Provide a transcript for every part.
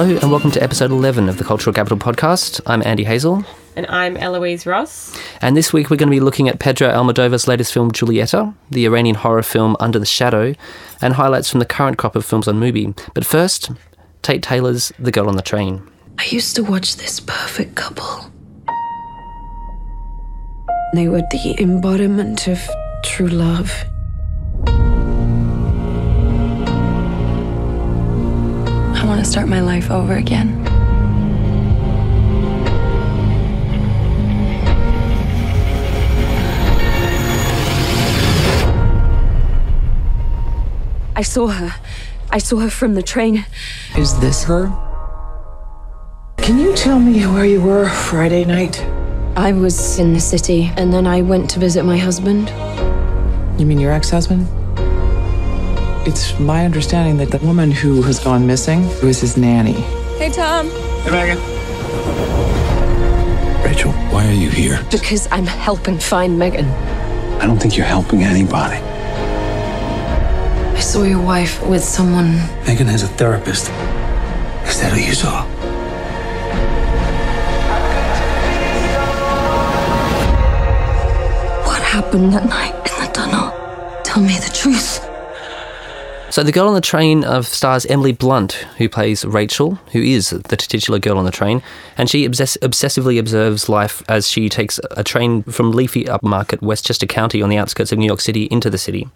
Hello and welcome to episode 11 of the Cultural Capital Podcast. I'm Andy Hazel. And I'm Eloise Ross. And this week we're going to be looking at Pedro Almodóvar's latest film, Julieta, the Iranian horror film Under the Shadow, and highlights from the current crop of films on Mubi. But first, Tate Taylor's The Girl on the Train. I used to watch this perfect couple. They were the embodiment of true love. I want to start my life over again. I saw her. I saw her from the train. Is this her? Can you tell me where you were Friday night? I was in the city, and then I went to visit my husband. You mean your ex-husband? It's my understanding that the woman who has gone missing was his nanny. Hey, Tom. Hey, Megan. Rachel, why are you here? Because I'm helping find Megan. I don't think you're helping anybody. I saw your wife with someone. Megan has a therapist. Is that who you saw? What happened that night in the tunnel? Tell me the truth. So The Girl on the Train stars Emily Blunt, who plays Rachel, who is the titular girl on the train, and she obsessively observes life as she takes a train from leafy upmarket Westchester County on the outskirts of New York City into the city.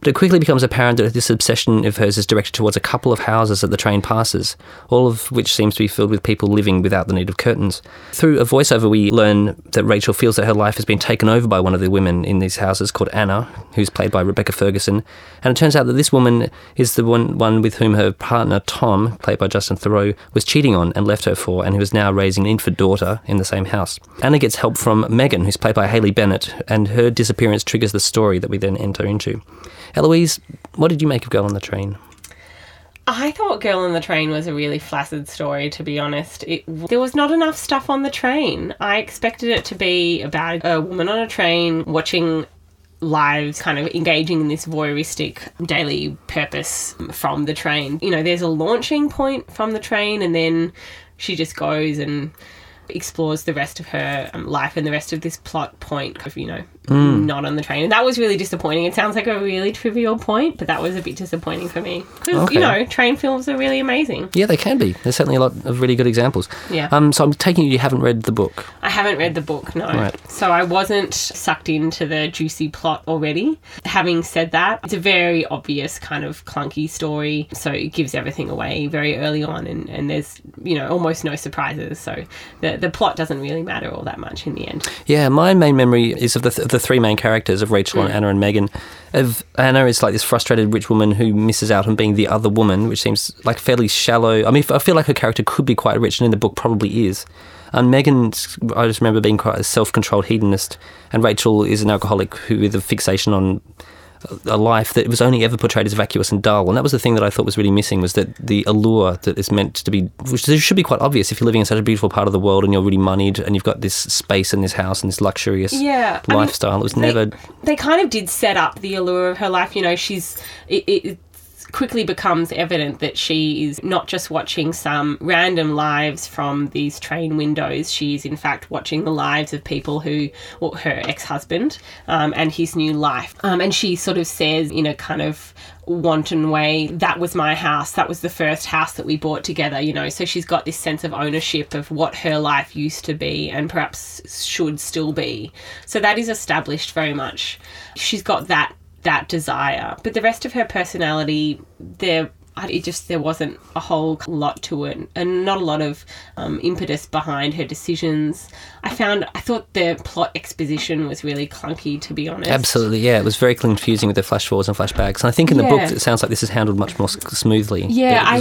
But it quickly becomes apparent that this obsession of hers is directed towards a couple of houses that the train passes, all of which seems to be filled with people living without the need of curtains. Through a voiceover, we learn that Rachel feels that her life has been taken over by one of the women in these houses called Anna, who's played by Rebecca Ferguson. And it turns out that this woman is the one with whom her partner, Tom, played by Justin Theroux, was cheating on and left her for, and who is now raising an infant daughter in the same house. Anna gets help from Megan, who's played by Hayley Bennett, and her disappearance triggers the story that we then enter into. Eloise, what did you make of Girl on the Train? I thought Girl on the Train was a really flaccid story, to be honest. There was not enough stuff on the train. I expected it to be about a woman on a train watching lives kind of engaging in this voyeuristic daily purpose from the train. You know, there's a launching point from the train and then she just goes and explores the rest of her life and the rest of this plot point of, you know, not on the train. And that was really disappointing. It sounds like a really trivial point, but that was a bit disappointing for me. Because, okay, you know, train films are really amazing. Yeah, they can be. There's certainly a lot of really good examples. Yeah. So I'm taking you haven't read the book. I haven't read the book, no. Right. So I wasn't sucked into the juicy plot already. Having said that, it's a very obvious kind of clunky story. So it gives everything away very early on and there's, you know, almost no surprises. So the plot doesn't really matter all that much in the end. Yeah, my main memory is of the three main characters of Rachel and Anna and Megan. Of Anna is like this frustrated rich woman who misses out on being the other woman, which seems like fairly shallow. I mean, I feel like her character could be quite rich and in the book probably is. Megan, I just remember being quite a self-controlled hedonist, and Rachel is an alcoholic who with a fixation on a life that was only ever portrayed as vacuous and dull. And that was the thing that I thought was really missing, was that the allure that is meant to be, which should be quite obvious if you're living in such a beautiful part of the world and you're really moneyed and you've got this space and this house and this luxurious lifestyle. I mean, it was never... They kind of did set up the allure of her life. You know, it quickly becomes evident that she is not just watching some random lives from these train windows. She is in fact watching the lives of people who, well, her ex-husband and his new life. And she sort of says in a kind of wanton way, that was my house, that was the first house that we bought together, you know. So she's got this sense of ownership of what her life used to be and perhaps should still be. So that is established very much. She's got that desire, but the rest of her personality, there wasn't a whole lot to it, and not a lot of impetus behind her decisions. I thought the plot exposition was really clunky, to be honest. Absolutely, yeah, it was very confusing with the flash forwards and flashbacks. And I think in the book, it sounds like this is handled much more smoothly. Yeah,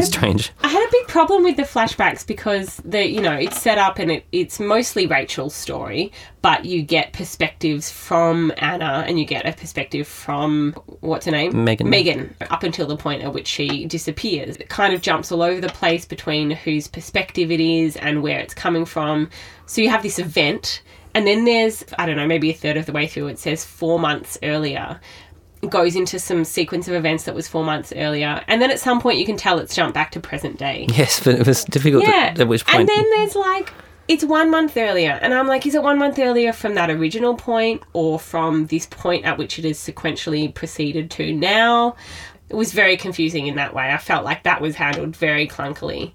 strange. I had a big problem with the flashbacks because it's set up and it's mostly Rachel's story. But you get perspectives from Anna and you get a perspective from, what's her name? Megan, up until the point at which she disappears. It kind of jumps all over the place between whose perspective it is and where it's coming from. So you have this event and then there's, I don't know, maybe a third of the way through, it says 4 months earlier. goes into some sequence of events that was 4 months earlier. And then at some point you can tell it's jumped back to present day. Yes, but it was difficult at which point. And then there's like, it's 1 month earlier. And I'm like, is it 1 month earlier from that original point or from this point at which it is sequentially proceeded to now? It was very confusing in that way. I felt like that was handled very clunkily.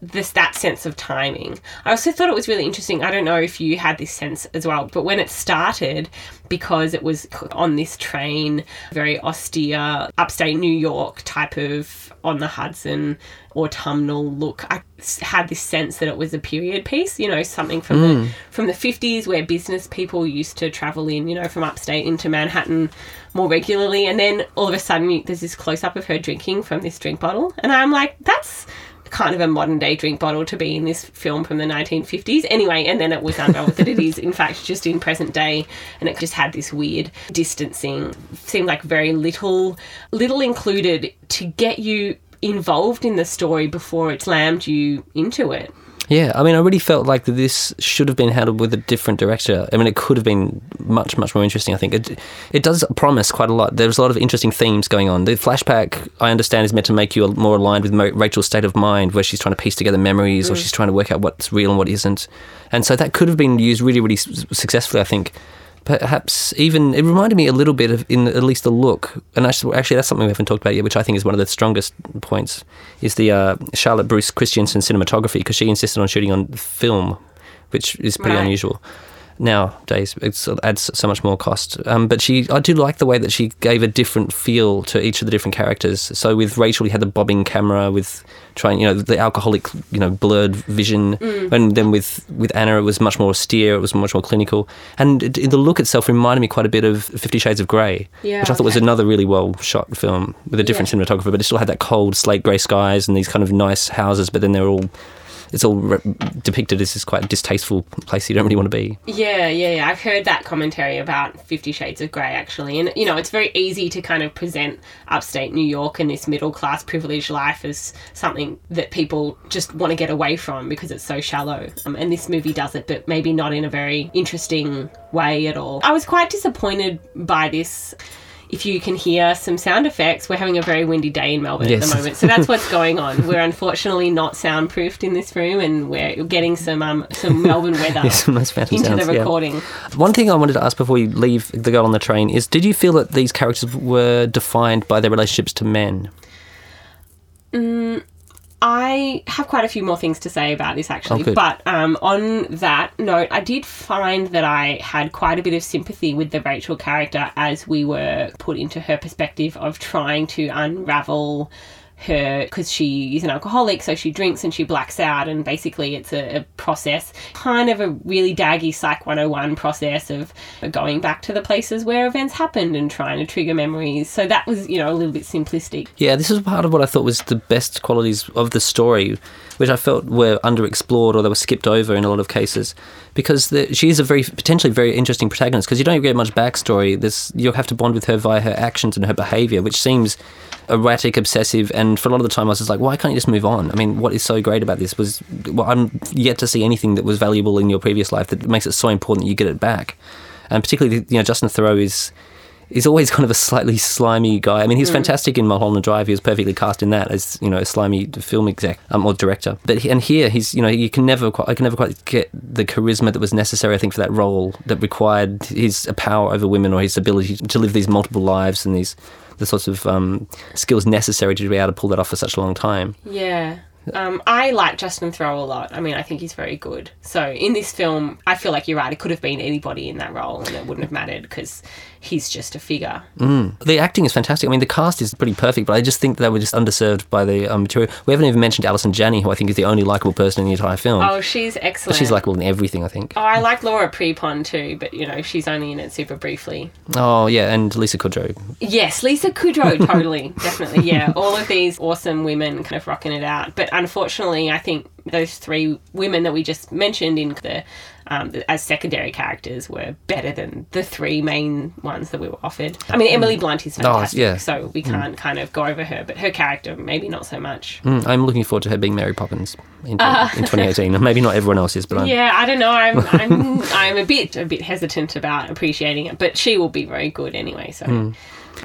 That sense of timing. I also thought it was really interesting. I don't know if you had this sense as well, but when it started, because it was on this train, very austere, upstate New York type of on the Hudson autumnal look, I had this sense that it was a period piece, you know, something from the 50s where business people used to travel in, you know, from upstate into Manhattan more regularly. And then all of a sudden there's this close-up of her drinking from this drink bottle. And I'm like, that's kind of a modern-day drink bottle to be in this film from the 1950s. Anyway, and then it was unveiled that it is, in fact, just in present day, and it just had this weird distancing. Seemed like very little included to get you involved in the story before it slammed you into it. Yeah, I mean, I really felt like this should have been handled with a different director. I mean, it could have been much, much more interesting, I think. It does promise quite a lot. There's a lot of interesting themes going on. The flashback, I understand, is meant to make you more aligned with Rachel's state of mind, where she's trying to piece together memories or she's trying to work out what's real and what isn't. And so that could have been used really, really successfully, I think. Perhaps even, it reminded me a little bit of, in at least the look, and actually that's something we haven't talked about yet, which I think is one of the strongest points, is the Charlotte Bruce Christensen cinematography, because she insisted on shooting on film, which is pretty unusual nowadays. It adds so much more cost. But I do like the way that she gave a different feel to each of the different characters. So with Rachel, you had the bobbing camera with trying, you know, the alcoholic, you know, blurred vision. And then with Anna, it was much more austere. It was much more clinical. And the look itself reminded me quite a bit of 50 Shades of Grey, which I thought was another really well-shot film with a different cinematographer, but it still had that cold slate grey skies and these kind of nice houses, but then they're all... It's all depicted as this quite distasteful place you don't really want to be. Yeah. I've heard that commentary about 50 Shades of Grey, actually. And, you know, it's very easy to kind of present upstate New York and this middle-class privileged life as something that people just want to get away from because it's so shallow. And this movie does it, but maybe not in a very interesting way at all. I was quite disappointed by this. If you can hear some sound effects, we're having a very windy day in Melbourne at the moment. So that's what's going on. We're unfortunately not soundproofed in this room, and we're getting some Melbourne weather into sounds, the recording. Yeah. One thing I wanted to ask before you leave The Girl on the Train is, did you feel that these characters were defined by their relationships to men? I have quite a few more things to say about this, actually. But on that note, I did find that I had quite a bit of sympathy with the Rachel character as we were put into her perspective of trying to unravel her, because she is an alcoholic, so she drinks and she blacks out, and basically it's a process, kind of a really daggy Psych 101 process of going back to the places where events happened and trying to trigger memories. So that was, you know, a little bit simplistic. Yeah, this is part of what I thought was the best qualities of the story, which I felt were underexplored or they were skipped over in a lot of cases, because she is a potentially very interesting protagonist, because you don't get much backstory. You'll have to bond with her via her actions and her behaviour, which seems erratic, obsessive, and for a lot of the time I was just like, why can't you just move on? I mean, what is so great about this I'm yet to see anything that was valuable in your previous life that makes it so important that you get it back. And particularly, you know, Justin Theroux is always kind of a slightly slimy guy. I mean, he's fantastic in Mulholland Drive. He was perfectly cast in that as, you know, a slimy film exec or director. But here he's, you know, I can never quite get the charisma that was necessary, I think, for that role that required his power over women or his ability to live these multiple lives and the sorts of skills necessary to be able to pull that off for such a long time. Yeah. I like Justin Theroux a lot. I mean, I think he's very good. So in this film, I feel like you're right, it could have been anybody in that role and it wouldn't have mattered because he's just a figure. The acting is fantastic. I mean, the cast is pretty perfect, but I just think they were just underserved by the material. We haven't even mentioned Alison Janney, who I think is the only likeable person in the entire film. Oh, she's excellent. But she's likeable in everything, I think. Oh, I like Laura Prepon too, but, you know, she's only in it super briefly. Oh, yeah, and Lisa Kudrow. Yes, Lisa Kudrow, totally, definitely, yeah. All of these awesome women kind of rocking it out. But unfortunately, I think those three women that we just mentioned in the as secondary characters were better than the three main ones that we were offered. I mean, Emily Blunt is fantastic, so we can't kind of go over her, but her character, maybe not so much. I'm looking forward to her being Mary Poppins in 2018. Maybe not everyone else is, but I don't know. I'm a bit hesitant about appreciating it, but she will be very good anyway, so...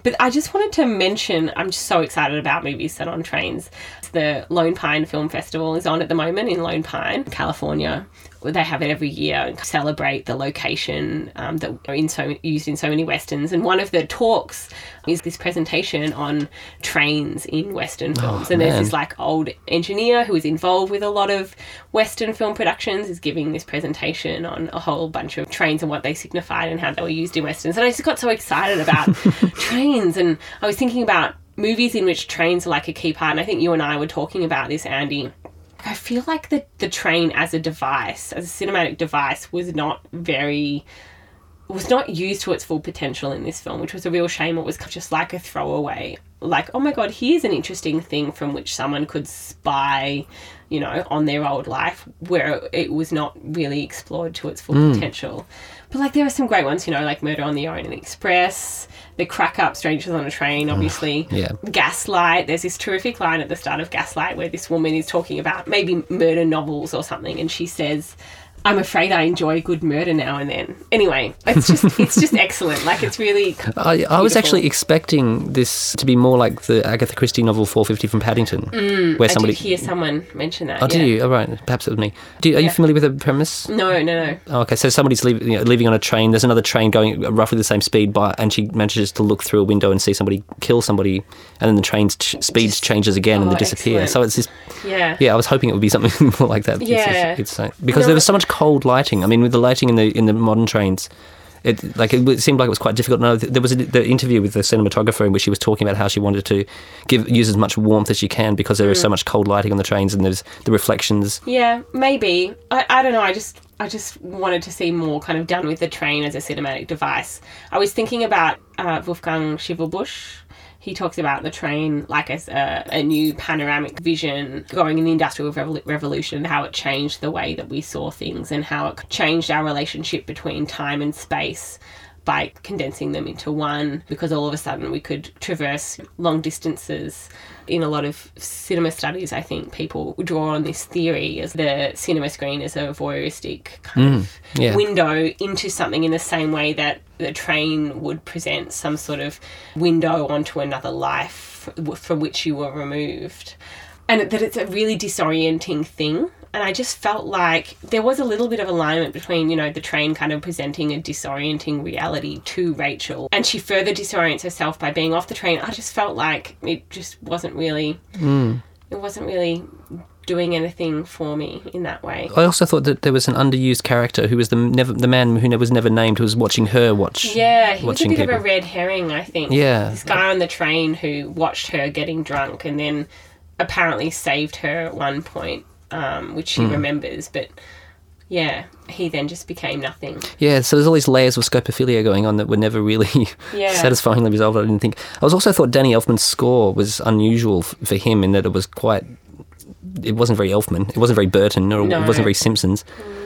But I just wanted to mention, I'm just so excited about movies set on trains. The Lone Pine Film Festival is on at the moment in Lone Pine, California. They have it every year and celebrate the location that are used in so many Westerns. And one of the talks is this presentation on trains in Western films. Oh, and there's this like old engineer who is involved with a lot of Western film productions is giving this presentation on a whole bunch of trains and what they signified and how they were used in Westerns. And I just got so excited about trains. And I was thinking about movies in which trains are like a key part. And I think you and I were talking about this, Andy. I feel like the train as a device, as a cinematic device, was not used to its full potential in this film, which was a real shame. It was just like a throwaway. Like, oh my God, here's an interesting thing from which someone could spy, you know, on their old life, where it was not really explored to its full potential. But, like, there are some great ones, you know, like Murder on the Orient Express, the crack-up Strangers on a Train, obviously. Yeah. Gaslight. There's this terrific line at the start of Gaslight where this woman is talking about maybe murder novels or something, and she says, I'm afraid I enjoy good murder now and then. Anyway, it's just excellent. Like, it's really I was actually expecting this to be more like the Agatha Christie novel 450 from Paddington. Where I did hear someone mention that. Oh, yeah. Do you? Oh, right. Perhaps it was me. Are you familiar with the premise? No. Oh, okay, so somebody's leaving on a train. There's another train going at roughly the same speed, and she manages to look through a window and see somebody kill somebody, and then the train's speed changes again and they disappear. Excellent. So it's this... Yeah, I was hoping it would be something more like that. Yeah. Because there was so much cold lighting. I mean, with the lighting in the modern trains, it seemed like it was quite difficult. No, there was the interview with the cinematographer in which she was talking about how she wanted to use as much warmth as she can because there is so much cold lighting on the trains and there's the reflections. Yeah, maybe. I don't know. I just wanted to see more kind of done with the train as a cinematic device. I was thinking about Wolfgang Schievelbusch. He talks about the train like as a new panoramic vision going in the Industrial Revolution, how it changed the way that we saw things and how it changed our relationship between time and space by condensing them into one, because all of a sudden we could traverse long distances. In a lot of cinema studies, I think people draw on this theory as the cinema screen is a voyeuristic kind of window into something in the same way that the train would present some sort of window onto another life from which you were removed. And that it's a really disorienting thing. And I just felt like there was a little bit of alignment between, you know, the train kind of presenting a disorienting reality to Rachel. And she further disorients herself by being off the train. I just felt like it just wasn't really... It wasn't really doing anything for me in that way. I also thought that there was an underused character who was the man who was never named, who was watching her watch. Yeah, he was a bit of a red herring, I think. Yeah. This guy on the train who watched her getting drunk and then apparently saved her at one point. Which she remembers, but yeah, he then just became nothing. Yeah, so there's all these layers of scopophilia going on that were never really satisfyingly resolved, I didn't think. I also thought Danny Elfman's score was unusual for him in that it was quite... It wasn't very Elfman, it wasn't very Burton, it wasn't very Simpsons.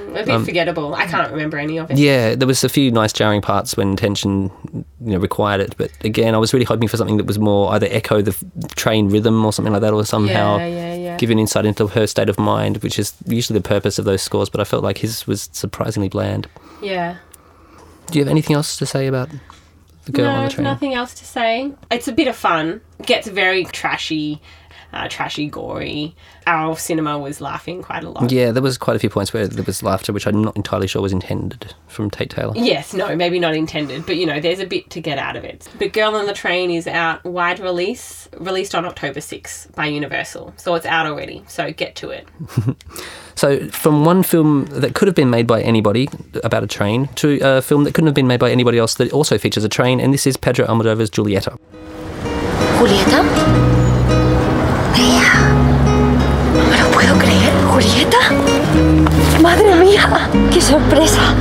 A bit forgettable. I can't remember any of it. Yeah, there was a few nice jarring parts when tension, required it. But again, I was really hoping for something that was more either echo the train rhythm or something like that, or somehow give an insight into her state of mind, which is usually the purpose of those scores. But I felt like his was surprisingly bland. Yeah. Do you have anything else to say about the girl on the train? No, nothing else to say. It's a bit of fun. It gets very trashy. Gory. Our cinema was laughing quite a lot. Yeah, there was quite a few points where there was laughter, which I'm not entirely sure was intended from Tate Taylor. Yes, no, maybe not intended, but, there's a bit to get out of it. But Girl on the Train is out wide release, released on October 6th by Universal. So it's out already, so get to it. So from one film that could have been made by anybody about a train to a film that couldn't have been made by anybody else that also features a train, and this is Pedro Almodóvar's Julieta. Julieta? No me lo puedo creer. ¿Julieta? ¡Madre mía! ¡Qué sorpresa!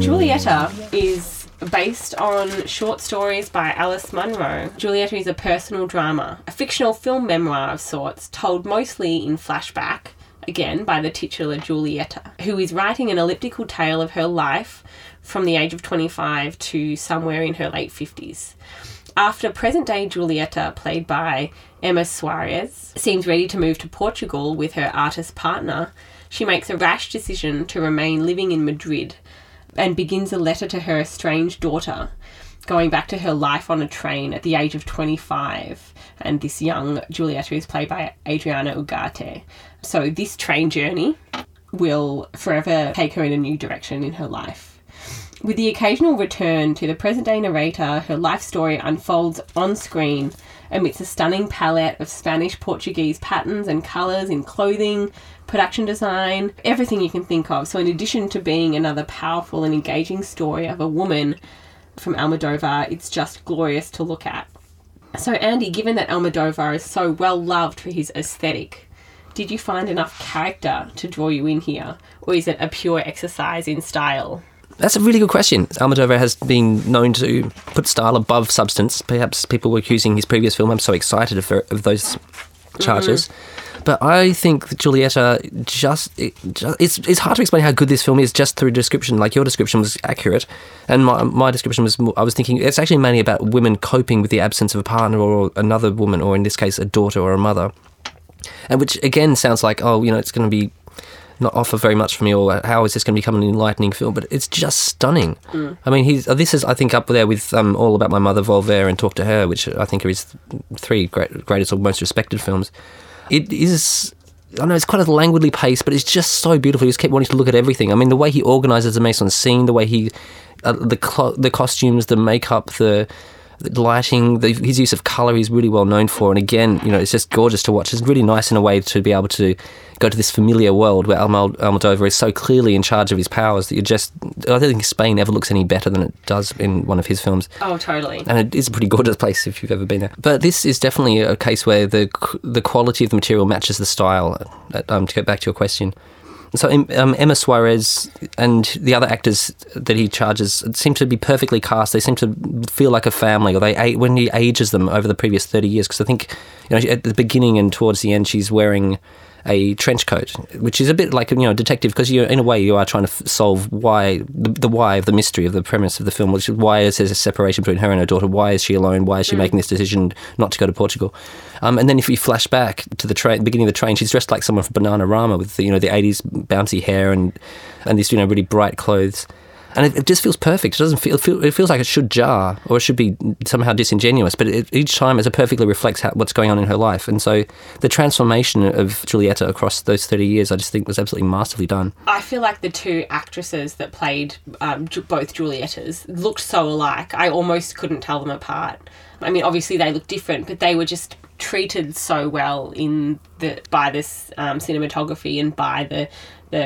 Julieta is based on short stories by Alice Munro. Julieta is a personal drama, a fictional film memoir of sorts, told mostly in flashback, again by the titular Julieta, who is writing an elliptical tale of her life from the age of 25 to somewhere in her late 50s. after present-day Julieta, played by Emma Suarez, seems ready to move to Portugal with her artist partner, she makes a rash decision to remain living in Madrid and begins a letter to her estranged daughter, going back to her life on a train at the age of 25, and this young Julieta is played by Adriana Ugarte. So this train journey will forever take her in a new direction in her life. With the occasional return to the present-day narrator, her life story unfolds on screen amidst a stunning palette of Spanish-Portuguese patterns and colours in clothing, production design, everything you can think of. So in addition to being another powerful and engaging story of a woman from Almodóvar, it's just glorious to look at. So Andy, given that Almodóvar is so well loved for his aesthetic, did you find enough character to draw you in here, or is it a pure exercise in style? That's a really good question. Almodóvar has been known to put style above substance. Perhaps people were accusing his previous film. I'm so excited of those charges. Mm-hmm. But I think that Julieta it's hard to explain how good this film is just through description. Like, your description was accurate, and my description was, I was thinking, it's actually mainly about women coping with the absence of a partner or another woman, or in this case, a daughter or a mother. And which, again, sounds like, oh, you know, it's going to be not offer very much for me, or how is this going to become an enlightening film? But it's just stunning. Mm. I mean, this is, I think, up there with All About My Mother, Voltaire, and Talk to Her, which I think are his three greatest or most respected films. It is, I know, it's quite a languidly paced, but it's just so beautiful. He just kept wanting to look at everything. I mean, the way he organises the mise en scene, the way he, the costumes, the makeup, the lighting, his use of colour he's really well known for. And again, you know, it's just gorgeous to watch. It's really nice in a way to be able to go to this familiar world where Almodóvar is so clearly in charge of his powers that I don't think Spain ever looks any better than it does in one of his films. Oh, totally. And it is a pretty gorgeous place if you've ever been there. But this is definitely a case where the quality of the material matches the style, to get back to your question. So Emma Suarez and the other actors that he charges seem to be perfectly cast. They seem to feel like a family, or when he ages them over the previous 30 years, because I think, you know, at the beginning and towards the end she's wearing a trench coat, which is a bit like, you know, detective, because in a way you are trying to solve why, the why of the mystery of the premise of the film, which is why is there a separation between her and her daughter, why is she alone, why is she making this decision not to go to Portugal. And then if you flash back to the beginning of the train, she's dressed like someone from Bananarama with, you know, the 80s bouncy hair and these, you know, really bright clothes. And it just feels perfect. It doesn't feel. It feels like it should jar, or it should be somehow disingenuous. But each time, it perfectly reflects what's going on in her life. And so, the transformation of Julieta across those 30 years, I just think, was absolutely masterfully done. I feel like the two actresses that played both Julietas looked so alike. I almost couldn't tell them apart. I mean, obviously they look different, but they were just treated so well by this cinematography and by the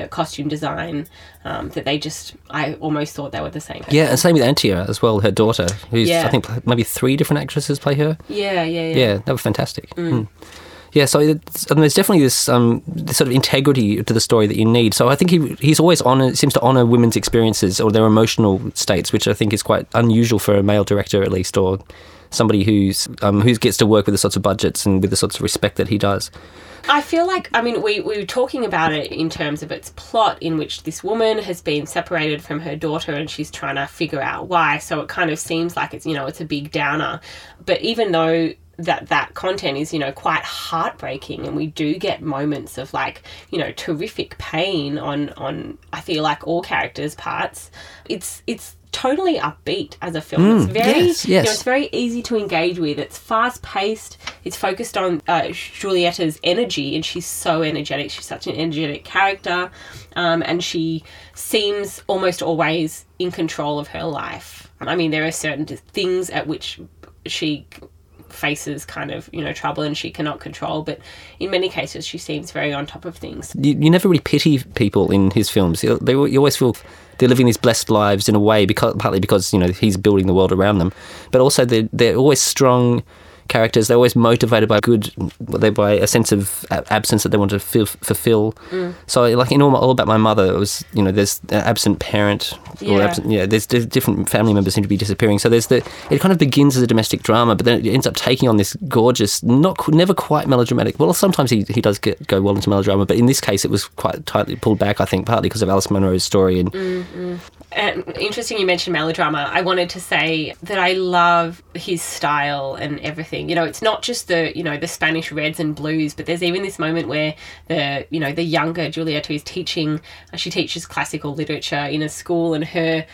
costume design, that they just, I almost thought they were the same person. Yeah, and same with Antia as well, her daughter, who's, I think, maybe three different actresses play her. Yeah. Yeah, that was fantastic. Mm. Mm. Yeah, so there's definitely this sort of integrity to the story that you need. So I think he's always seems to honour women's experiences or their emotional states, which I think is quite unusual for a male director, at least, or somebody who gets to work with the sorts of budgets and with the sorts of respect that he does. I feel like, I mean, we were talking about it in terms of its plot, in which this woman has been separated from her daughter and she's trying to figure out why. So it kind of seems like it's, you know, it's a big downer. But even though that content is, you know, quite heartbreaking, and we do get moments of, like, you know, terrific pain on I feel like all characters' parts, it's totally upbeat as a film. It's very, yes. You know, it's very easy to engage with. It's fast-paced. It's focused on Julieta's energy, and she's so energetic. She's such an energetic character, and she seems almost always in control of her life. I mean, there are certain things at which she faces kind of, you know, trouble and she cannot control, but in many cases she seems very on top of things. You never really pity people in his films. You always feel they're living these blessed lives in a way, partly because, you know, he's building the world around them, but also they're always strong characters. They're always motivated by by a sense of absence that they want to fulfill. Mm. So, like in All About My Mother, it was, you know, there's an absent parent, there's different family members seem to be disappearing. So there's it kind of begins as a domestic drama, but then it ends up taking on this gorgeous, never quite melodramatic. Well, sometimes he does go well into melodrama, but in this case, it was quite tightly pulled back, I think, partly because of Alice Munro's story and. Mm-hmm. Interesting you mentioned melodrama. I wanted to say that I love his style and everything. You know, it's not just the Spanish reds and blues, but there's even this moment where the younger Julieta is teaches classical literature in a school, and her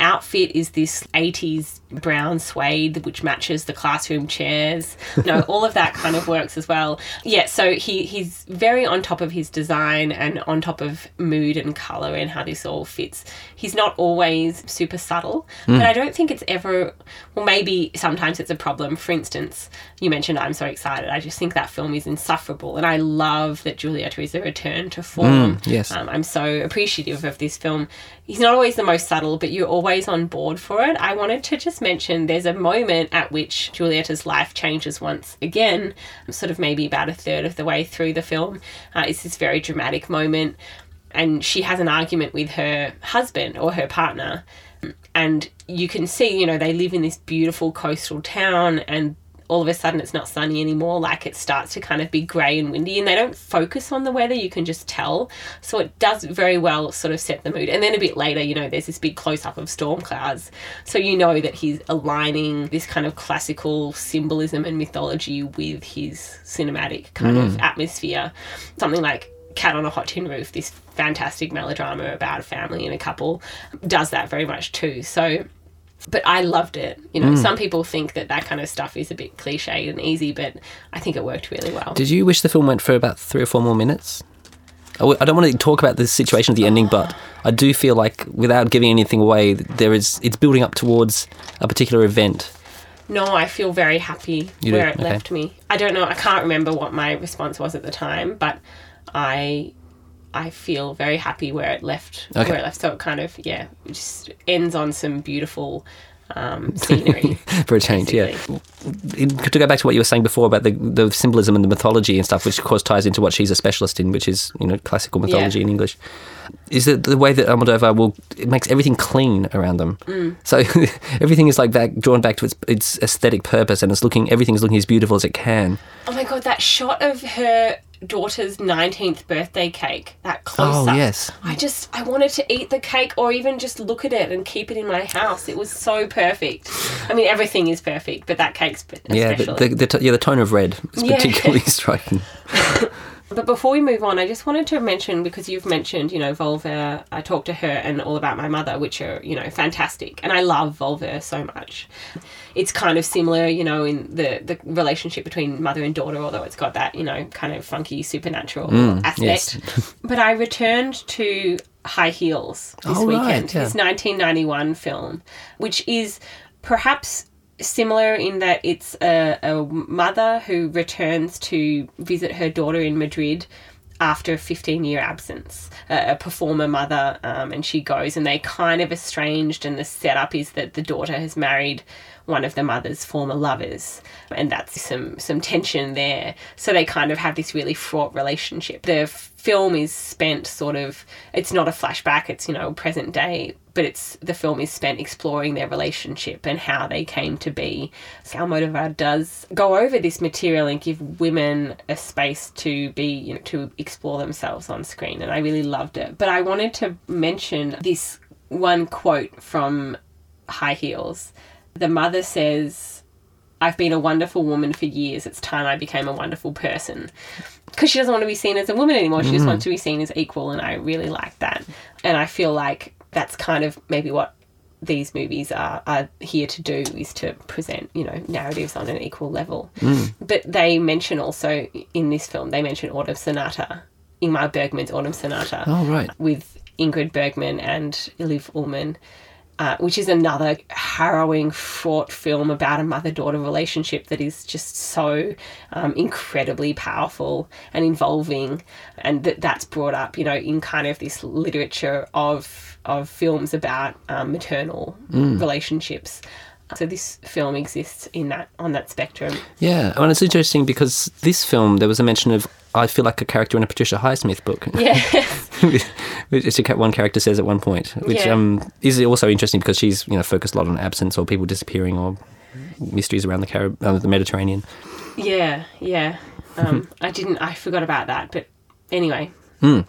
outfit is this 80s brown suede which matches the classroom chairs. You know, all of that kind of works as well. Yeah, so he's very on top of his design and on top of mood and colour and how this all fits. He's not always super subtle, but I don't think it's ever... Well, maybe sometimes it's a problem. For instance, you mentioned I'm So Excited. I just think that film is insufferable, and I love that Julieta is a return to form. Yes. I'm so appreciative of this film. He's not always the most subtle, but you're always on board for it. I wanted to just mention there's a moment at which Julieta's life changes once again, sort of maybe about a third of the way through the film. It's this very dramatic moment, and she has an argument with her husband or her partner, and you can see, they live in this beautiful coastal town, and all of a sudden it's not sunny anymore, like it starts to kind of be grey and windy, and they don't focus on the weather, you can just tell. So it does very well sort of set the mood. And then a bit later, there's this big close-up of storm clouds. So that he's aligning this kind of classical symbolism and mythology with his cinematic kind of atmosphere. Something like Cat on a Hot Tin Roof, this fantastic melodrama about a family and a couple, does that very much too. So... But I loved it. Some people think that kind of stuff is a bit cliched and easy, but I think it worked really well. Did you wish the film went for about 3 or 4 more minutes? I don't want to talk about the situation of the ending, but I do feel like, without giving anything away, it's building up towards a particular event. No, I feel very happy where it left me. I don't know. I can't remember what my response was at the time, but I feel very happy where it left. Okay. So it kind of, it just ends on some beautiful scenery. For a change, basically. To go back to what you were saying before about the symbolism and the mythology and stuff, which of course ties into what she's a specialist in, which is, classical mythology in English, is that the way that Almodóvar makes everything clean around them. Mm. So everything is drawn back to its aesthetic purpose, and everything's looking as beautiful as it can. Oh my God, that shot of her daughter's 19th birthday cake, that close-up. Oh, yes. I wanted to eat the cake or even just look at it and keep it in my house. It was so perfect. I mean, everything is perfect, but that cake's especially. Yeah, the tone of red is particularly striking. But before we move on, I just wanted to mention, because you've mentioned, Volver, I Talk to Her and All About My Mother, which are, fantastic. And I love Volver so much. It's kind of similar, in the relationship between mother and daughter, although it's got that, kind of funky supernatural aspect. Yes. But I returned to High Heels this weekend, his 1991 film, which is perhaps... similar in that it's a mother who returns to visit her daughter in Madrid after a 15-year absence, a performer mother, and she goes, and they kind of estranged, and the setup is that the daughter has married one of the mother's former lovers, and that's some tension there. So they kind of have this really fraught relationship. The film is spent sort of, it's not a flashback, it's, present day, but the film is spent exploring their relationship and how they came to be. Almodóvar does go over this material and give women a space to be, to explore themselves on screen, and I really loved it. But I wanted to mention this one quote from High Heels. The mother says, "I've been a wonderful woman for years. It's time I became a wonderful person." Because she doesn't want to be seen as a woman anymore. She just wants to be seen as equal, and I really like that. And I feel like that's kind of maybe what these movies are here to do, is to present, narratives on an equal level. Mm. But they mention also in this film, they mention Autumn Sonata, Ingmar Bergman's Autumn Sonata. Oh, right. With Ingrid Bergman and Liv Ullman, which is another harrowing, fraught film about a mother-daughter relationship that is just so incredibly powerful and involving, and that's brought up, in kind of this literature of films about maternal relationships. So this film exists in that, on that spectrum. Yeah, and it's interesting because this film, there was a mention of, I feel like a character in a Patricia Highsmith book. Yeah. Which one character says at one point, which is also interesting because she's, you know, focused a lot on absence or people disappearing or mysteries around the Mediterranean. Yeah, yeah. I forgot about that, but anyway. Mm.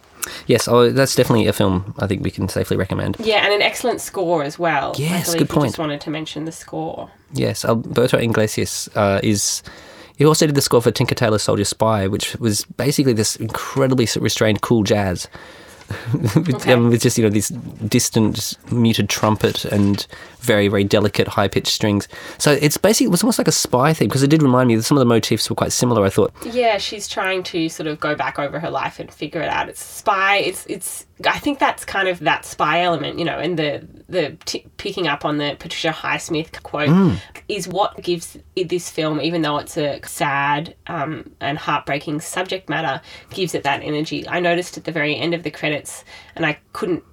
Yes, that's definitely a film I think we can safely recommend. Yeah, and an excellent score as well. Yes, good point. I just wanted to mention the score. Yes, Alberto Iglesias he also did the score for Tinker Tailor Soldier Spy, which was basically this incredibly restrained cool jazz with just, you know, this distant muted trumpet and very, very delicate high-pitched strings. So it was almost like a spy theme, because it did remind me that some of the motifs were quite similar, I thought. Yeah, she's trying to sort of go back over her life and figure it out. It's spy, it's I think that's kind of that spy element, you know, and the picking up on the Patricia Highsmith quote is what gives this film, even though it's a sad and heartbreaking subject matter, gives it that energy. I noticed at the very end of the credits, and I couldn't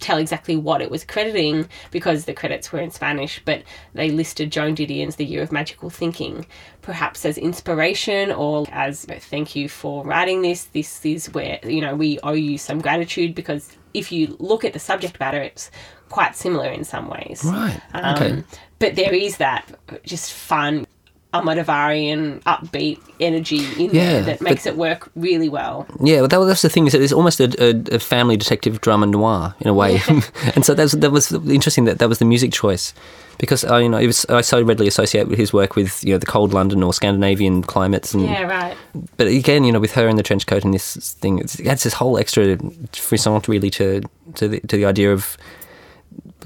tell exactly what it was crediting because the credits were in Spanish, but they listed Joan Didion's The Year of Magical Thinking, perhaps as inspiration or as, you know, thank you for writing this. This is where, you know, we owe you some gratitude, because if you look at the subject matter, it's quite similar in some ways. Right. Okay. But there is that just fun Almodovarian upbeat energy in there that makes it work really well. Yeah, well, that's the thing, is that it's almost a family detective drama noir in a way. And so that was interesting that was the music choice, because you know, I so readily associate his work with, you know, the cold London or Scandinavian climates. And, yeah, right. But again, you know, with her in the trench coat and this thing, it adds this whole extra frisson really to the idea of,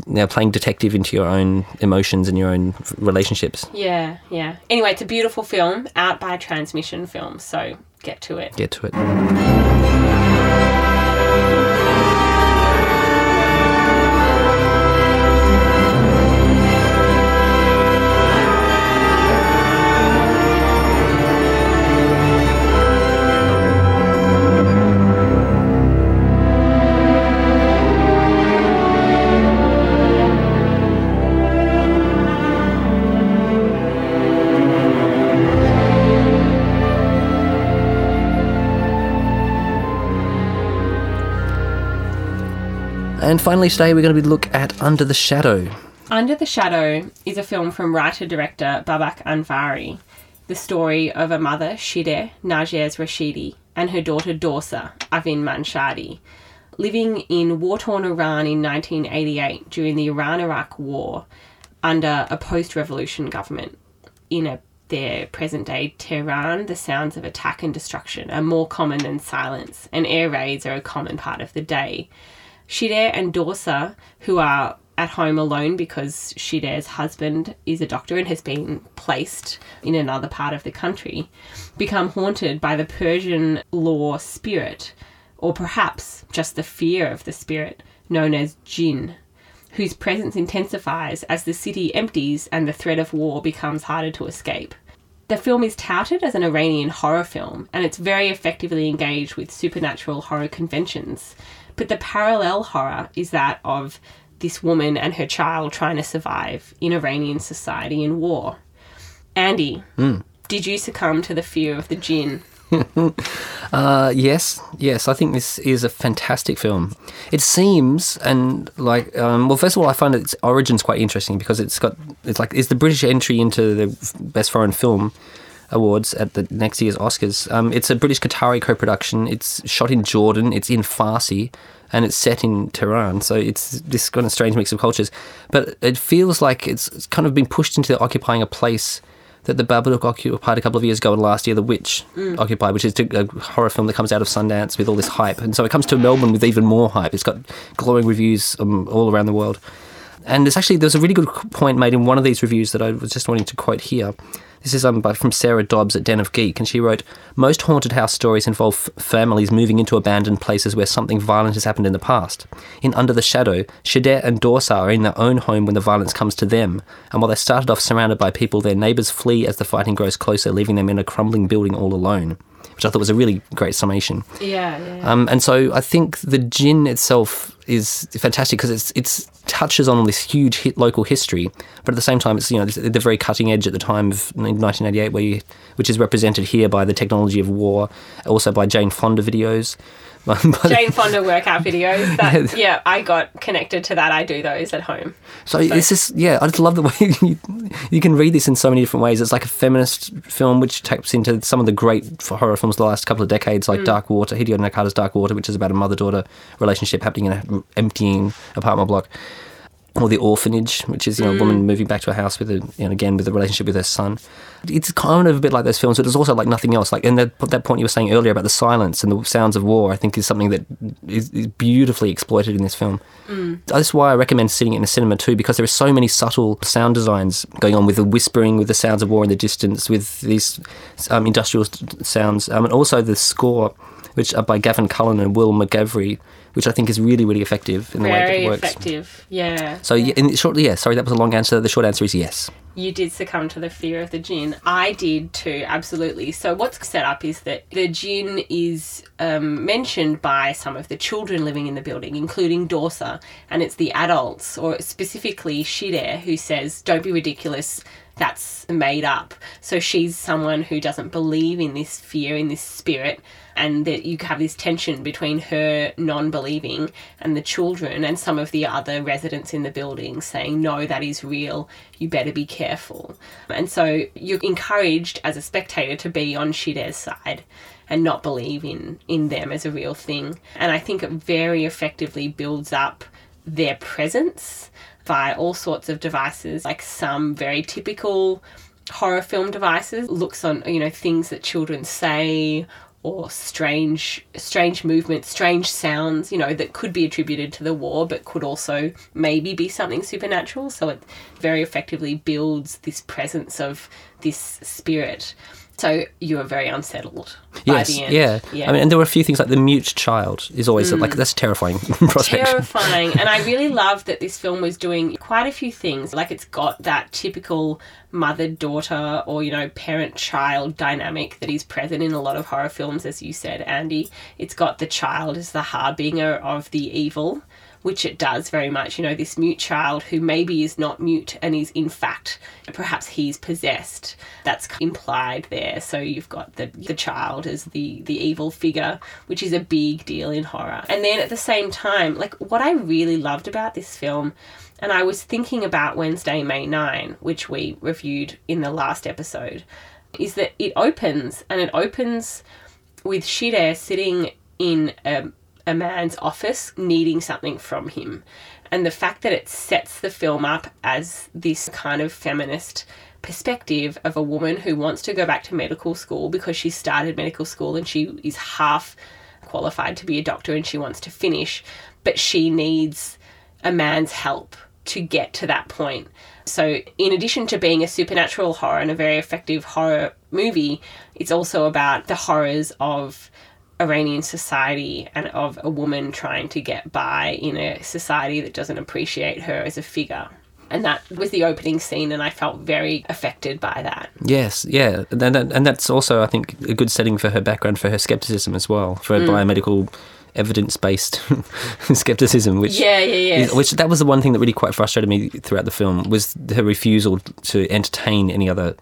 you know, playing detective into your own emotions and your own relationships. Yeah, yeah. Anyway, it's a beautiful film, out by Transmission Films, so get to it. Get to it. And finally today we're going to be look at Under the Shadow. Under the Shadow is a film from writer-director Babak Anvari, the story of a mother, Shideh, Nejat Rashidi, and her daughter, Dorsa, Avin Manshadi, living in war-torn Iran in 1988 during the Iran-Iraq War under a post-revolution government. In their present-day Tehran, the sounds of attack and destruction are more common than silence, and air raids are a common part of the day. Shideh and Dorsa, who are at home alone because Shideh's husband is a doctor and has been placed in another part of the country, become haunted by the Persian law spirit, or perhaps just the fear of the spirit, known as jinn, whose presence intensifies as the city empties and the threat of war becomes harder to escape. The film is touted as an Iranian horror film, and it's very effectively engaged with supernatural horror conventions. But the parallel horror is that of this woman and her child trying to survive in Iranian society in war. Andy, did you succumb to the fear of the jinn? Yes. I think this is a fantastic film. It seems, and like, well, first of all, I find its origins quite interesting, because it's the British entry into the Best Foreign Film Awards at the next year's Oscars. It's a British-Qatari co-production. It's shot in Jordan. It's in Farsi, and it's set in Tehran. So it's this kind of strange mix of cultures. But it feels like it's kind of been pushed into occupying a place that the Babadook occupied a couple of years ago, and last year The Witch occupied, which is a horror film that comes out of Sundance with all this hype. And so it comes to Melbourne with even more hype. It's got glowing reviews all around the world. And there's a really good point made in one of these reviews that I was just wanting to quote here. This is from Sarah Dobbs at Den of Geek, and she wrote, "Most haunted house stories involve families moving into abandoned places where something violent has happened in the past. In Under the Shadow, Shideh and Dorsa are in their own home when the violence comes to them, and while they started off surrounded by people, their neighbours flee as the fighting grows closer, leaving them in a crumbling building all alone. which I thought was a really great summation. And so I think the gin itself is fantastic because it's touches on this huge local history, but at the same time it's, you know, the very cutting edge at the time of 1988, which is represented here by the technology of war, also by Jane Fonda videos. Jane Fonda workout videos. That, yeah, I got connected to that. I do those at home. So this is, yeah, I just love the way you can read this in so many different ways. It's like a feminist film which taps into some of the great horror films of the last couple of decades, like Dark Water, Hideo Nakata's Dark Water, which is about a mother-daughter relationship happening in an emptying apartment block. Or The Orphanage, which is, you know, a woman moving back to a house with a, you know, again with a relationship with her son. It's kind of a bit like those films, but it's also like nothing else. Like, and that point you were saying earlier about the silence and the sounds of war, I think is something that is beautifully exploited in this film. That's why I recommend seeing it in a cinema too, because there are so many subtle sound designs going on with the whispering, with the sounds of war in the distance, with these industrial sounds, and also the score, which are by Gavin Cullen and Will McGeveran, which I think is really, really effective in the way that it works. Very effective, yeah. So, sorry, that was a long answer. The short answer is yes. You did succumb to the fear of the gin. I did too, absolutely. So what's set up is that the gin is mentioned by some of the children living in the building, including Dorsa, and it's the adults, or specifically Shire, who says, "Don't be ridiculous, that's made up." So she's someone who doesn't believe in this fear, in this spirit, and that you have this tension between her non-believing and the children and some of the other residents in the building saying, "No, that is real, you better be careful." And so you're encouraged as a spectator to be on Shire's side and not believe in them as a real thing. And I think it very effectively builds up their presence by all sorts of devices, like some very typical horror film devices, looks on, you know, things that children say or strange movements, strange sounds, you know, that could be attributed to the war but could also maybe be something supernatural. So it very effectively builds this presence of this spirit. So you were very unsettled by the end. Yeah. I mean, and there were a few things, like the mute child is always like, that's terrifying prospect. Terrifying. And I really loved that this film was doing quite a few things. Like, it's got that typical mother-daughter or, you know, parent-child dynamic that is present in a lot of horror films, as you said, Andy. It's got the child as the harbinger of the evil, which it does very much, you know, this mute child who maybe is not mute and is in fact, perhaps he's possessed. That's implied there. So you've got the child as the evil figure, which is a big deal in horror. And then at the same time, like, what I really loved about this film, and I was thinking about Wednesday, May 9, which we reviewed in the last episode, is that it opens with Shire sitting in a man's office needing something from him. And the fact that it sets the film up as this kind of feminist perspective of a woman who wants to go back to medical school because she started medical school and she is half qualified to be a doctor and she wants to finish, but she needs a man's help to get to that point. So in addition to being a supernatural horror and a very effective horror movie, it's also about the horrors of Iranian society and of a woman trying to get by in a society that doesn't appreciate her as a figure. And that was the opening scene, and I felt very affected by that. Yes, yeah. And that's also, I think, a good setting for her background, for her scepticism as well, for her biomedical evidence-based scepticism, which which that was the one thing that really quite frustrated me throughout the film, was her refusal to entertain any other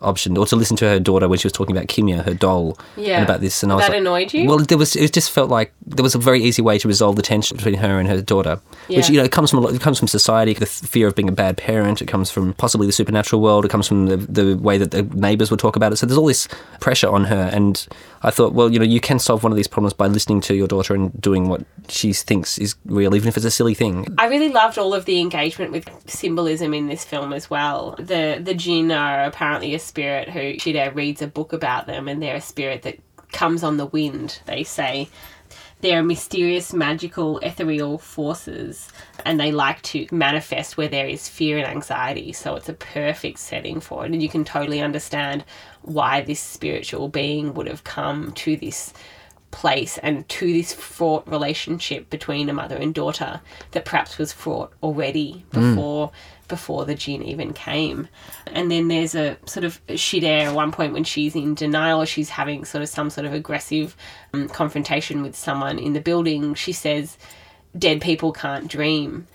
option, or to listen to her daughter when she was talking about Kimia, her doll, and about this. And I was that, like, annoyed you? Well, it just felt like there was a very easy way to resolve the tension between her and her daughter, which, you know, it comes from society, the fear of being a bad parent. It comes from possibly the supernatural world. It comes from the way that the neighbours would talk about it. So there's all this pressure on her, and I thought, well, you know, you can solve one of these problems by listening to your daughter and doing what she thinks is real, even if it's a silly thing. I really loved all of the engagement with symbolism in this film as well. The jinn are apparently a spirit who Shire reads a book about them, and they're a spirit that comes on the wind, they say. They're mysterious, magical, ethereal forces, and they like to manifest where there is fear and anxiety, so it's a perfect setting for it. And you can totally understand why this spiritual being would have come to this place and to this fraught relationship between a mother and daughter that perhaps was fraught already before the gin even came. And then there's a sort of shit-air at one point when she's in denial, she's having sort of some sort of aggressive confrontation with someone in the building. She says, "Dead people can't dream."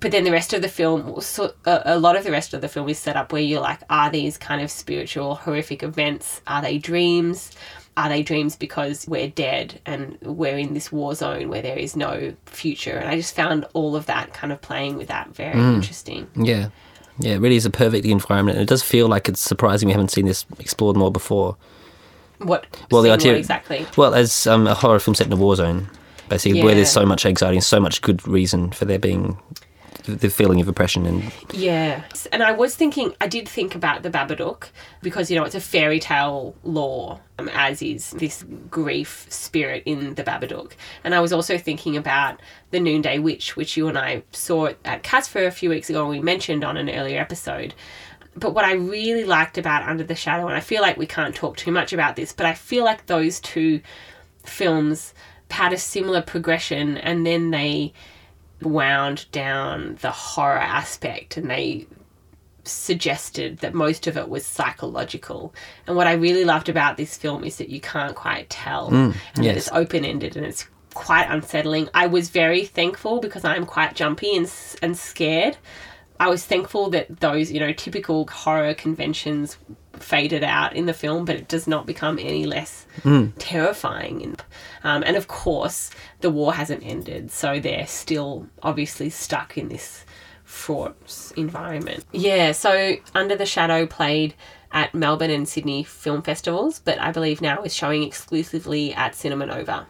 But then the rest of the film, a lot of the rest of the film is set up where you're like, are these kind of spiritual, horrific events, are they dreams? Are they dreams because we're dead and we're in this war zone where there is no future? And I just found all of that kind of playing with that very interesting. Yeah. Yeah, it really is a perfect environment. And it does feel like it's surprising we haven't seen this explored more before. What exactly? Well, as a horror film set in a war zone, basically, where there's so much anxiety and so much good reason for there being the feeling of oppression. And and I did think about the Babadook, because, you know, it's a fairy tale lore, as is this grief spirit in the Babadook. And I was also thinking about the Noonday Witch, which you and I saw at Casper a few weeks ago and we mentioned on an earlier episode. But what I really liked about Under the Shadow, and I feel like we can't talk too much about this, but I feel like those two films had a similar progression, and then they wound down the horror aspect and they suggested that most of it was psychological. And what I really loved about this film is that you can't quite tell, and that it's open-ended and it's quite unsettling. I was very thankful, because I'm quite jumpy and scared. I was thankful that those, you know, typical horror conventions faded out in the film, but it does not become any less terrifying. And of course, the war hasn't ended, so they're still obviously stuck in this fraught environment. Yeah, so Under the Shadow played at Melbourne and Sydney film festivals, but I believe now is showing exclusively at Cinema Nova.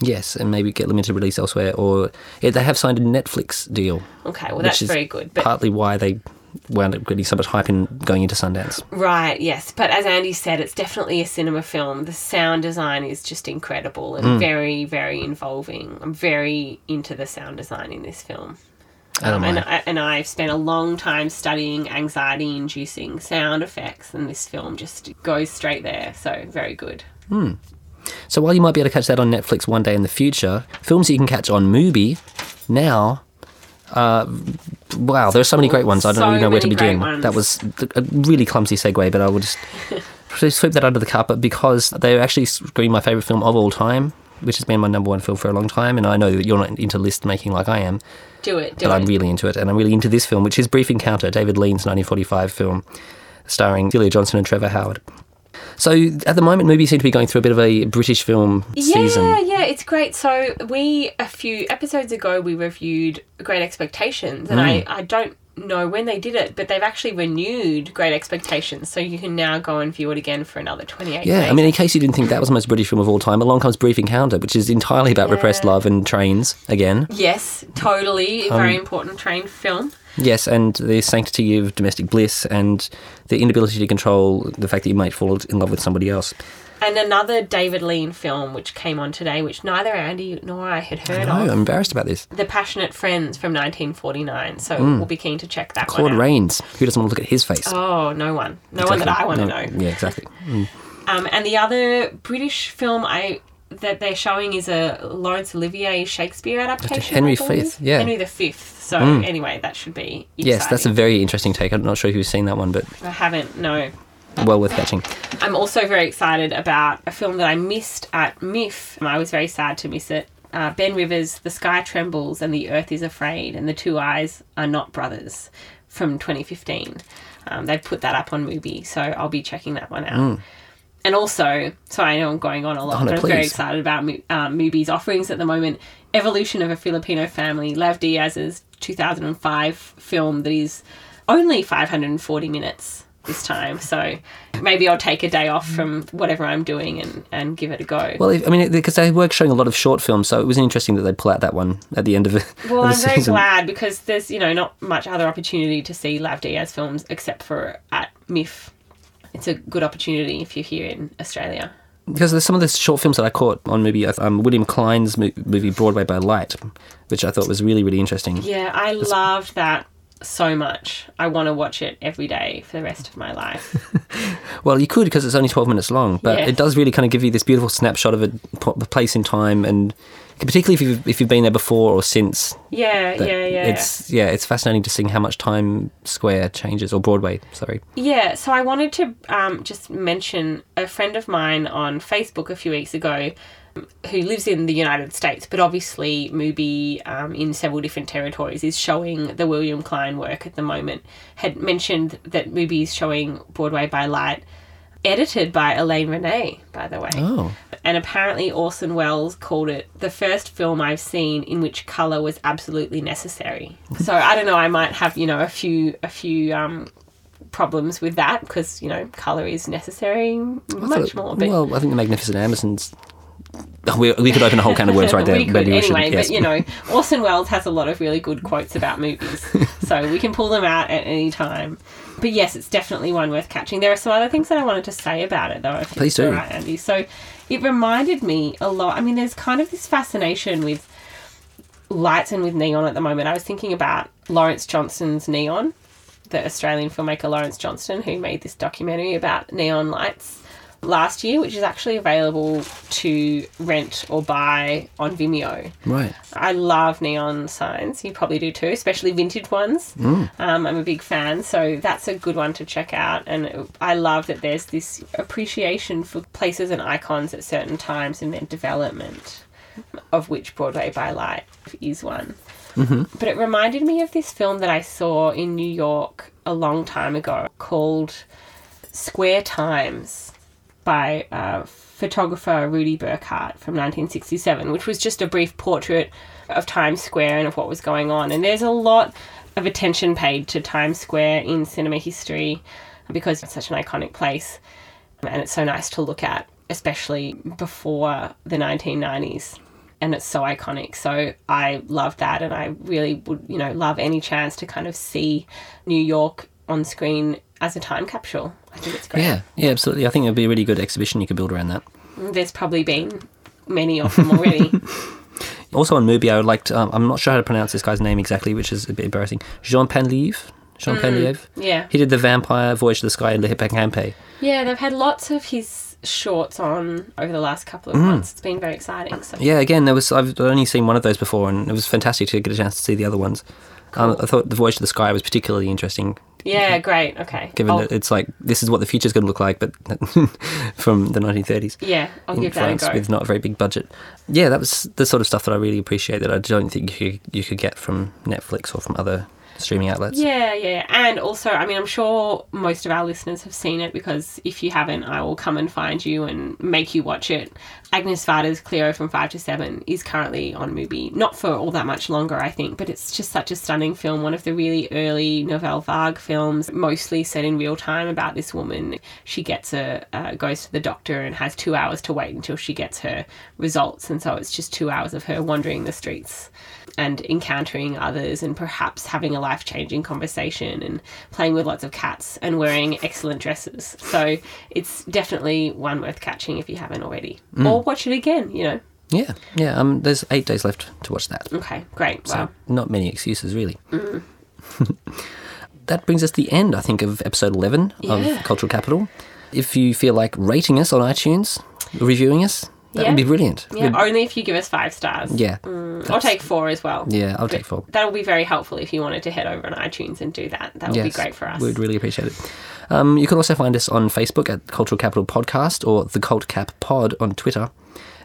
Yes, and maybe get limited release elsewhere, or they have signed a Netflix deal. Okay, well, that's very good. But partly why they wound up getting so much hype in going into Sundance. Right, yes. But as Andy said, it's definitely a cinema film. The sound design is just incredible and very, very involving. I'm very into the sound design in this film. And I've spent a long time studying anxiety-inducing sound effects, and this film just goes straight there, so very good. So while you might be able to catch that on Netflix one day in the future, films you can catch on Mubi now, wow, there are so many great ones. I don't even know where to begin. That was a really clumsy segue, but I will just sweep that under the carpet, because they're actually screened my favourite film of all time, which has been my number one film for a long time, and I know that you're not into list making like I am. But I'm really into it, and I'm really into this film, which is Brief Encounter, David Lean's 1945 film, starring Celia Johnson and Trevor Howard. So at the moment, Mubi seem to be going through a bit of a British film season. Yeah, it's great. So a few episodes ago, we reviewed Great Expectations, and I don't know when they did it, but they've actually renewed Great Expectations, so you can now go and view it again for another 28 days. Yeah, I mean, in case you didn't think that was the most British film of all time, along comes Brief Encounter, which is entirely about repressed love and trains again. Yes, totally. Very important train film. Yes, and the sanctity of domestic bliss and the inability to control the fact that you might fall in love with somebody else. And another David Lean film which came on today, which neither Andy nor I had heard of. I'm embarrassed about this. The Passionate Friends from 1949, so we'll be keen to check that one out. Claude Rains, who doesn't want to look at his face? Oh, no one. No one that I want to know. Yeah, exactly. And the other British film that they're showing is a Laurence Olivier Shakespeare adaptation. Henry V. So anyway, that should be exciting. Yes, that's a very interesting take. I'm not sure if you've seen that one, but I haven't, no. Well worth catching. I'm also very excited about a film that I missed at MIFF. I was very sad to miss it. Ben Rivers' The Sky Trembles and the Earth is Afraid and the Two Eyes Are Not Brothers from 2015. They've put that up on Mubi, so I'll be checking that one out. And also, sorry, I know I'm going on a lot, but I'm very excited about Mubi's offerings at the moment. Evolution of a Filipino Family, Lav Diaz's 2005 film that is only 540 minutes this time, so maybe I'll take a day off from whatever I'm doing and give it a go. Well, I mean, because they were showing a lot of short films, so it was interesting that they'd pull out that one at the end of it. Well, I'm very glad, because there's, you know, not much other opportunity to see Lav Diaz films except for at MIFF. It's a good opportunity if you're here in Australia. Because there's some of the short films that I caught on Mubi, William Kline's movie Broadway by Light, which I thought was really, really interesting. Yeah, I loved that. so much. I want to watch it every day for the rest of my life. Well, you could, because it's only 12 minutes long, but It does really kind of give you this beautiful snapshot of a place in time, and particularly if you've been there before or since. Yeah. It's fascinating to see how much Times Square changes, or Broadway, sorry. Yeah, so I wanted to just mention a friend of mine on Facebook a few weeks ago who lives in the United States, but obviously Mubi in several different territories is showing the William Klein work at the moment, had mentioned that Mubi is showing Broadway by Light, edited by Elaine René, by the way. Oh. And apparently Orson Welles called it the first film I've seen in which colour was absolutely necessary. So I don't know, I might have, a few problems with that, because, colour is necessary much more. But... Well, I think The Magnificent Amazons... We could open a whole can of worms right there. But Orson Welles has a lot of really good quotes about movies, so we can pull them out at any time. But yes, it's definitely one worth catching. There are some other things that I wanted to say about it, though. If Please do. Right, Andy. So it reminded me a lot. I mean, there's kind of this fascination with lights and with neon at the moment. I was thinking about Laurence Johnson's Neon, the Australian filmmaker Laurence Johnston, who made this documentary about neon lights last year, which is actually available to rent or buy on Vimeo. Right. I love neon signs. You probably do too, especially vintage ones. Mm. I'm a big fan, so that's a good one to check out. And I love that there's this appreciation for places and icons at certain times and their development, of which Broadway by Light is one. Mm-hmm. But it reminded me of this film that I saw in New York a long time ago called Square Times, by photographer Rudi Burkhardt from 1967, which was just a brief portrait of Times Square and of what was going on. And there's a lot of attention paid to Times Square in cinema history because it's such an iconic place and it's so nice to look at, especially before the 1990s. And it's so iconic. So I love that, and I really would, love any chance to kind of see New York on screen as a time capsule. I think it's great. Yeah, absolutely. I think it'd be a really good exhibition you could build around that. There's probably been many of them already. Also on Mubi, I would like to... I'm not sure how to pronounce this guy's name exactly, which is a bit embarrassing. Jean Panlieve. Yeah. He did The Vampire, Voyage to the Sky, and Le Hippocampe. Yeah, they've had lots of his shorts on over the last couple of months. It's been very exciting. So. Yeah, again, I've only seen one of those before, and it was fantastic to get a chance to see the other ones. Cool. I thought The Voyage to the Sky was particularly interesting. Yeah, great, okay. Given that it's like, this is what the future's going to look like, but from the 1930s. Yeah, I'll give that a go. With not a very big budget. Yeah, that was the sort of stuff that I really appreciate that I don't think you could get from Netflix or from other streaming outlets. Yeah. And also, I mean, I'm sure most of our listeners have seen it, because if you haven't, I will come and find you and make you watch it. Agnes Varda's Cleo from 5 to 7 is currently on Mubi. Not for all that much longer, I think, but it's just such a stunning film. One of the really early Nouvelle Vague films, mostly set in real time, about this woman. She goes to the doctor and has 2 hours to wait until she gets her results. And so it's just 2 hours of her wandering the streets and encountering others and perhaps having a life-changing conversation and playing with lots of cats and wearing excellent dresses. So it's definitely one worth catching if you haven't already. Or watch it again, Yeah. There's 8 days left to watch that. Okay, great. So not many excuses, really. Mm. That brings us to the end, I think, of episode 11 of Cultural Capital. If you feel like rating us on iTunes, reviewing us, that would be brilliant. Yeah, only if you give us 5 stars. Yeah. I'll take 4 as well. Yeah, I'll take 4. That'll be very helpful if you wanted to head over on iTunes and do that. That would be great for us. We'd really appreciate it. You can also find us on Facebook at Cultural Capital Podcast or The Cult Cap Pod on Twitter.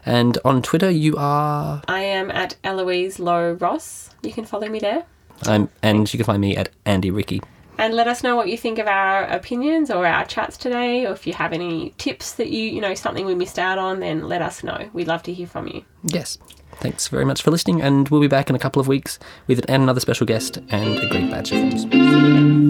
And on Twitter you are... I am at Eloise Lowe Ross. You can follow me there. And you can find me at Andy Ricky. And let us know what you think of our opinions or our chats today, or if you have any tips that you something we missed out on, then let us know. We'd love to hear from you. Yes. Thanks very much for listening, and we'll be back in a couple of weeks with another special guest and a great batch of films.